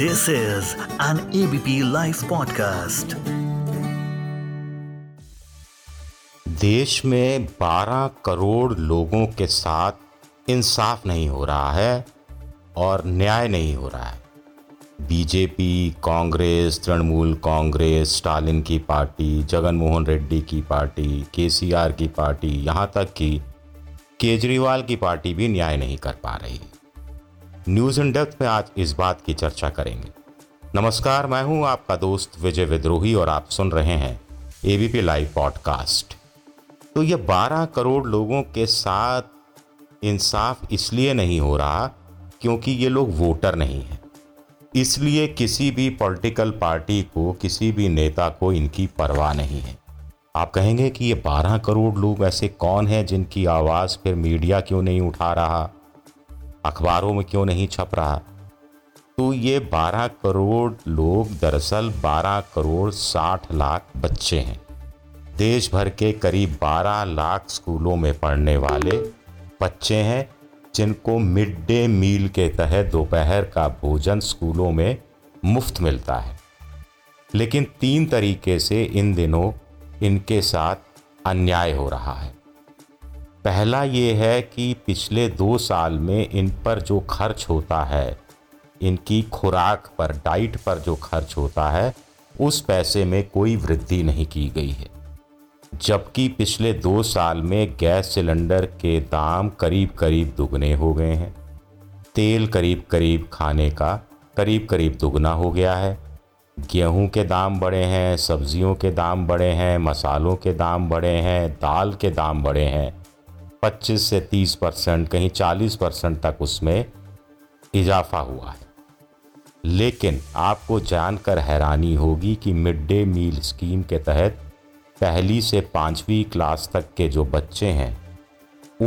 This is an ABP Live podcast। देश में 12 करोड़ लोगों के साथ इंसाफ नहीं हो रहा है और न्याय नहीं हो रहा है। बीजेपी, कांग्रेस, तृणमूल कांग्रेस, स्टालिन की पार्टी, जगनमोहन रेड्डी की पार्टी, केसीआर की पार्टी, यहाँ तक कि केजरीवाल की पार्टी भी न्याय नहीं कर पा रही। न्यूज़ इन डेप्थ में आज इस बात की चर्चा करेंगे। नमस्कार, मैं हूं आपका दोस्त विजय विद्रोही और आप सुन रहे हैं एबीपी लाइव पॉडकास्ट। तो ये 12 करोड़ लोगों के साथ इंसाफ इसलिए नहीं हो रहा क्योंकि ये लोग वोटर नहीं हैं। इसलिए किसी भी पॉलिटिकल पार्टी को, किसी भी नेता को इनकी परवाह नहीं है। आप कहेंगे कि ये 12 करोड़ लोग ऐसे कौन हैं जिनकी आवाज़ फिर मीडिया क्यों नहीं उठा रहा, अखबारों में क्यों नहीं छप रहा? तो ये 12 करोड़ लोग दरअसल 12 करोड़ 60 लाख बच्चे हैं। देश भर के करीब 12 लाख स्कूलों में पढ़ने वाले बच्चे हैं जिनको मिड डे मील के तहत दोपहर का भोजन स्कूलों में मुफ्त मिलता है। लेकिन 3 तरीके से इन दिनों इनके साथ अन्याय हो रहा है। पहला ये है कि पिछले 2 साल में इन पर जो खर्च होता है, इनकी खुराक पर, डाइट पर जो खर्च होता है, उस पैसे में कोई वृद्धि नहीं की गई है। जबकि पिछले 2 साल में गैस सिलेंडर के दाम करीब करीब दुगने हो गए हैं, तेल करीब करीब खाने का करीब करीब दुगना हो गया है, गेहूं के दाम बढ़े हैं, सब्जियों के दाम बढ़े हैं, मसालों के दाम बढ़े हैं, दाल के दाम बढ़े हैं 25 से 30%, कहीं 40% तक उसमें इजाफा हुआ है। लेकिन आपको जानकर हैरानी होगी कि मिड डे मील स्कीम के तहत पहली से 5वीं क्लास तक के जो बच्चे हैं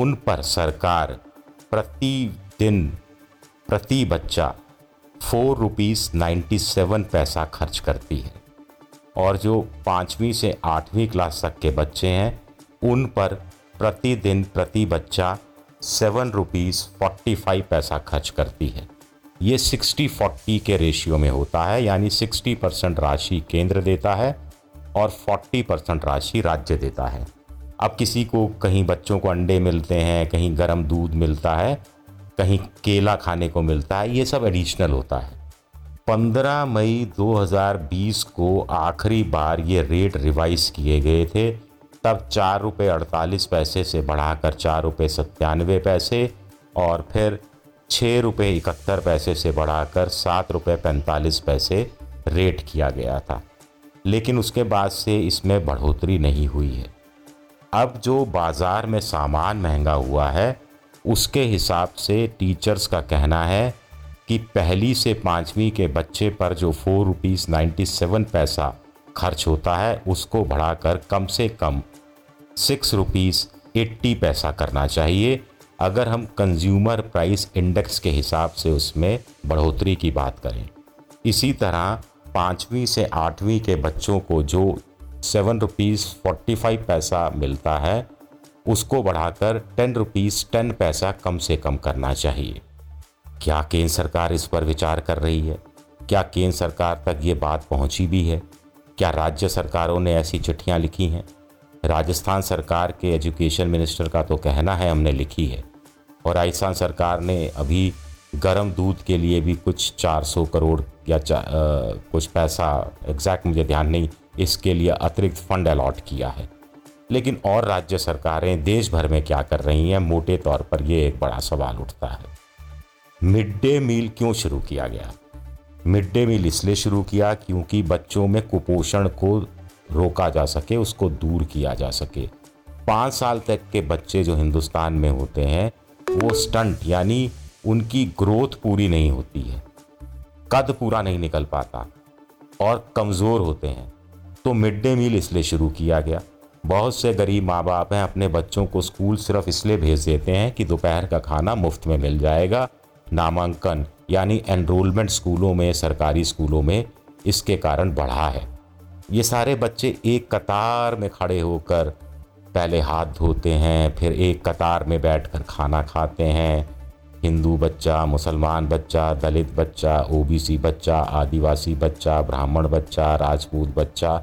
उन पर सरकार प्रति बच्चा 4 रुपीस 97 पैसा खर्च करती है और जो 5वीं से 8वीं क्लास तक के बच्चे हैं उन पर प्रतिदिन प्रति बच्चा 7 रुपीस 45 पैसा खर्च करती है। ये 60-40 के रेशियो में होता है, यानी 60% राशि केंद्र देता है और 40% राशि राज्य देता है। अब किसी को, कहीं बच्चों को अंडे मिलते हैं, कहीं गर्म दूध मिलता है, कहीं केला खाने को मिलता है, ये सब एडिशनल होता है। 15 मई 2020 को आखिरी बार ये रेट रिवाइज किए गए थे, तब 4 रुपये 48 पैसे से बढ़ाकर 4 रुपये 97 पैसे और फिर 6 रुपये 71 पैसे से बढ़ाकर 7 रुपये 45 पैसे रेट किया गया था। लेकिन उसके बाद से इसमें बढ़ोतरी नहीं हुई है। अब जो बाज़ार में सामान महंगा हुआ है उसके हिसाब से टीचर्स का कहना है कि पहली से 5वीं के बच्चे पर जो 4 रुपीस 97 पैसा खर्च होता है उसको बढ़ाकर कम से कम 6 रुपीस 80 पैसा करना चाहिए, अगर हम कंज्यूमर प्राइस इंडेक्स के हिसाब से उसमें बढ़ोतरी की बात करें। इसी तरह 5वीं से 8वीं के बच्चों को जो 7 रुपीस 45 पैसा मिलता है उसको बढ़ाकर 10 रुपीस 10 पैसा कम से कम करना चाहिए। क्या केंद्र सरकार इस पर विचार कर रही है? क्या केंद्र सरकार तक ये बात पहुंची भी है? क्या राज्य सरकारों ने ऐसी चिट्ठियां लिखी हैं? राजस्थान सरकार के एजुकेशन मिनिस्टर का तो कहना है हमने लिखी है, और राजस्थान सरकार ने अभी गर्म दूध के लिए भी कुछ 400 करोड़ या कुछ पैसा, एग्जैक्ट मुझे ध्यान नहीं, इसके लिए अतिरिक्त फंड अलॉट किया है। लेकिन और राज्य सरकारें देश भर में क्या कर रही हैं, मोटे तौर पर ये एक बड़ा सवाल उठता है। मिड डे मील क्यों शुरू किया गया? मिड डे मील इसलिए शुरू किया क्योंकि बच्चों में कुपोषण को रोका जा सके, उसको दूर किया जा सके। 5 साल तक के बच्चे जो हिंदुस्तान में होते हैं वो स्टंट, यानी उनकी ग्रोथ पूरी नहीं होती है, कद पूरा नहीं निकल पाता और कमज़ोर होते हैं, तो मिड डे मील इसलिए शुरू किया गया। बहुत से गरीब माँ बाप हैं, अपने बच्चों को स्कूल सिर्फ इसलिए भेज देते हैं कि दोपहर का खाना मुफ्त में मिल जाएगा। नामांकन यानी एनरोलमेंट स्कूलों में, सरकारी स्कूलों में इसके कारण बढ़ा है। ये सारे बच्चे एक कतार में खड़े होकर पहले हाथ धोते हैं, फिर एक कतार में बैठकर खाना खाते हैं, हिंदू बच्चा, मुसलमान बच्चा, दलित बच्चा, ओबीसी बच्चा, आदिवासी बच्चा, ब्राह्मण बच्चा, राजपूत बच्चा,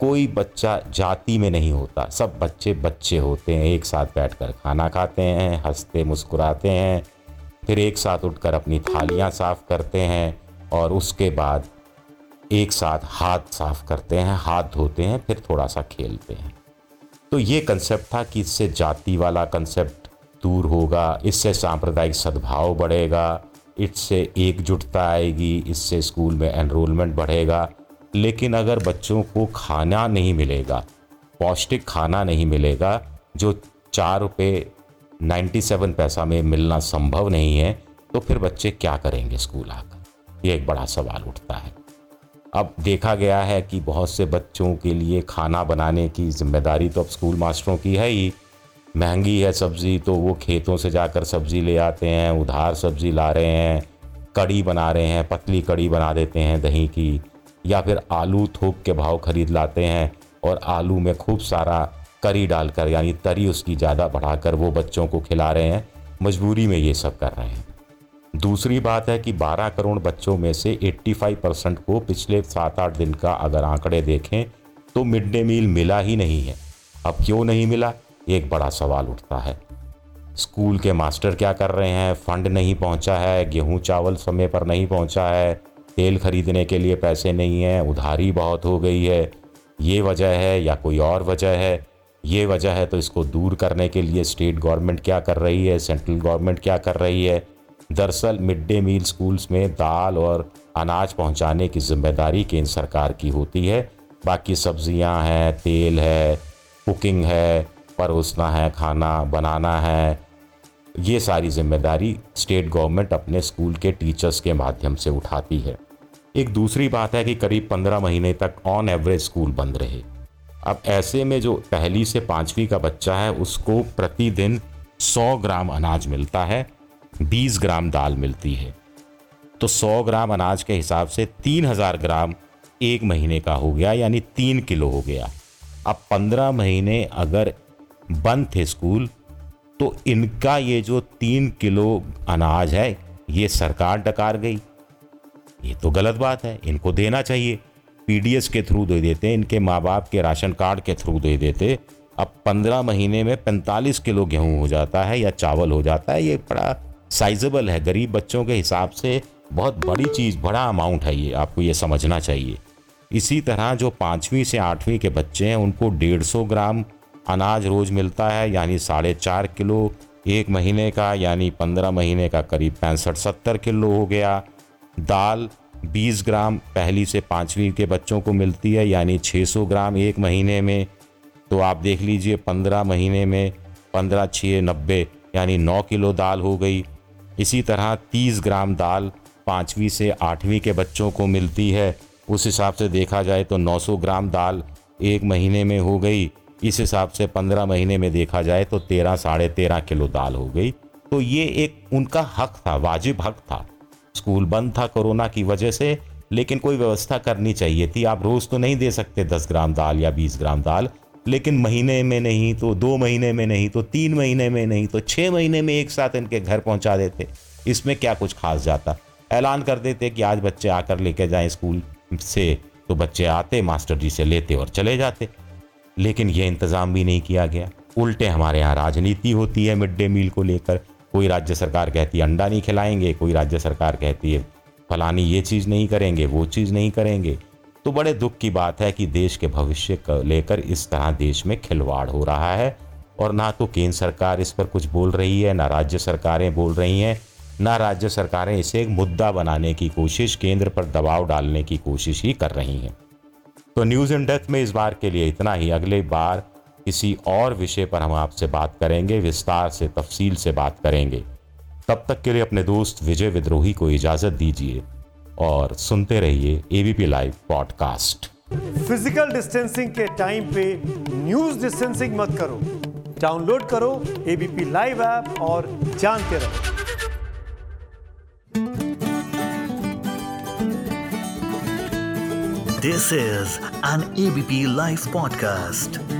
कोई बच्चा जाति में नहीं होता। सब बच्चे बच्चे होते हैं। एक साथ बैठकर खाना खाते हैं, हंसते मुस्कुराते हैं, फिर एक साथ उठकर अपनी थालियां साफ़ करते हैं और उसके बाद एक साथ हाथ साफ़ करते हैं, हाथ धोते हैं, फिर थोड़ा सा खेलते हैं। तो ये कंसेप्ट था कि इससे जाति वाला कंसेप्ट दूर होगा, इससे सांप्रदायिक सद्भाव बढ़ेगा, इससे एकजुटता आएगी, इससे स्कूल में एनरोलमेंट बढ़ेगा। लेकिन अगर बच्चों को खाना नहीं मिलेगा, पौष्टिक खाना नहीं मिलेगा, जो 4 रुपये 97 पैसा में मिलना संभव नहीं है, तो फिर बच्चे क्या करेंगे स्कूल आकर? ये एक बड़ा सवाल उठता है। अब देखा गया है कि बहुत से बच्चों के लिए खाना बनाने की जिम्मेदारी तो अब स्कूल मास्टरों की है ही। महंगी है सब्ज़ी तो वो खेतों से जाकर सब्ज़ी ले आते हैं, उधार सब्ज़ी ला रहे हैं, कड़ी बना रहे हैं, पतली कड़ी बना देते हैं दही की, या फिर आलू थोक के भाव ख़रीद लाते हैं और आलू में खूब सारा करी डालकर, यानी तरी उसकी ज़्यादा बढ़ाकर वो बच्चों को खिला रहे हैं। मजबूरी में ये सब कर रहे हैं। दूसरी बात है कि 12 करोड़ बच्चों में से 85% को पिछले 7-8 दिन का अगर आंकड़े देखें तो मिड डे मील मिला ही नहीं है। अब क्यों नहीं मिला, एक बड़ा सवाल उठता है। स्कूल के मास्टर क्या कर रहे हैं? फंड नहीं पहुंचा है, गेहूं चावल समय पर नहीं पहुंचा है, तेल खरीदने के लिए पैसे नहीं हैं, उधारी बहुत हो गई है। ये वजह है या कोई और वजह है? ये वजह है तो इसको दूर करने के लिए स्टेट गवर्नमेंट क्या कर रही है, सेंट्रल गवर्नमेंट क्या कर रही है? दरअसल मिड डे मील स्कूल्स में दाल और अनाज पहुंचाने की जिम्मेदारी केंद्र सरकार की होती है। बाकी सब्जियां हैं, तेल है, कुकिंग है, परोसना है, खाना बनाना है, ये सारी जिम्मेदारी स्टेट गवर्नमेंट अपने स्कूल के टीचर्स के माध्यम से उठाती है। एक दूसरी बात है कि करीब 15 महीने तक ऑन एवरेज स्कूल बंद रहे। अब ऐसे में जो पहली से 5वीं का बच्चा है उसको प्रतिदिन 100 ग्राम अनाज मिलता है, 20 ग्राम दाल मिलती है। तो 100 ग्राम अनाज के हिसाब से 3000 ग्राम एक महीने का हो गया, यानी 3 किलो हो गया। अब 15 महीने अगर बंद थे स्कूल तो इनका ये जो 3 किलो अनाज है ये सरकार डकार गई। ये तो गलत बात है, इनको देना चाहिए। पीडीएस के थ्रू दे देते, इनके माँ बाप के राशन कार्ड के थ्रू दे देते। अब 15 महीने में 45 किलो गेहूँ हो जाता है या चावल हो जाता है। ये बड़ा साइजेबल है, गरीब बच्चों के हिसाब से बहुत बड़ी चीज़, बड़ा अमाउंट है ये, आपको ये समझना चाहिए। इसी तरह जो 5वीं से 8वीं के बच्चे हैं उनको 150 ग्राम अनाज रोज़ मिलता है, यानी 4.5 किलो एक महीने का, यानी 15 महीने का करीब 65-70 किलो हो गया। दाल 20 ग्राम 1ली से 5वीं के बच्चों को मिलती है, यानी 600 ग्राम एक महीने में। तो आप देख लीजिए 15 महीने में 15×6=90, यानी 9 किलो दाल हो गई। इसी तरह 30 ग्राम दाल 5वीं से 8वीं के बच्चों को मिलती है। उस हिसाब से देखा जाए तो 900 ग्राम दाल एक महीने में हो गई। इस हिसाब से 15 महीने में देखा जाए तो 13-13.5 किलो दाल हो गई। तो ये एक उनका हक था, वाजिब हक था। स्कूल बंद था कोरोना की वजह से, लेकिन कोई व्यवस्था करनी चाहिए थी। आप रोज़ तो नहीं दे सकते 10 ग्राम दाल या 20 ग्राम दाल, लेकिन महीने में नहीं तो 2 महीने में, नहीं तो 3 महीने में, नहीं तो 6 महीने में एक साथ इनके घर पहुंचा देते। इसमें क्या कुछ खास जाता? ऐलान कर देते कि आज बच्चे आकर लेके जाएं स्कूल से, तो बच्चे आते, मास्टर जी से लेते और चले जाते। लेकिन ये इंतज़ाम भी नहीं किया गया। उल्टे हमारे यहाँ राजनीति होती है मिड डे मील को लेकर। कोई राज्य सरकार कहती है अंडा नहीं खिलाएंगे, कोई राज्य सरकार कहती है फलानी ये चीज़ नहीं करेंगे, वो चीज़ नहीं करेंगे। तो बड़े दुख की बात है कि देश के भविष्य को लेकर इस तरह देश में खिलवाड़ हो रहा है। और ना तो केंद्र सरकार इस पर कुछ बोल रही है, ना राज्य सरकारें बोल रही हैं, ना राज्य सरकारें इसे एक मुद्दा बनाने की कोशिश, केंद्र पर दबाव डालने की कोशिश ही कर रही हैं। तो न्यूज़ इन डेप्थ में इस बार के लिए इतना ही। अगले बार किसी और विषय पर हम आपसे बात करेंगे, विस्तार से, तफसील से बात करेंगे। तब तक के लिए अपने दोस्त विजय विद्रोही को इजाज़त दीजिए और सुनते रहिए ABP live podcast. Physical distancing के टाइम पे न्यूज़ डिस्टेंसिंग मत करो। डाउनलोड करो एबीपी लाइव ऐप और जानते रहो। This is an ABP live podcast.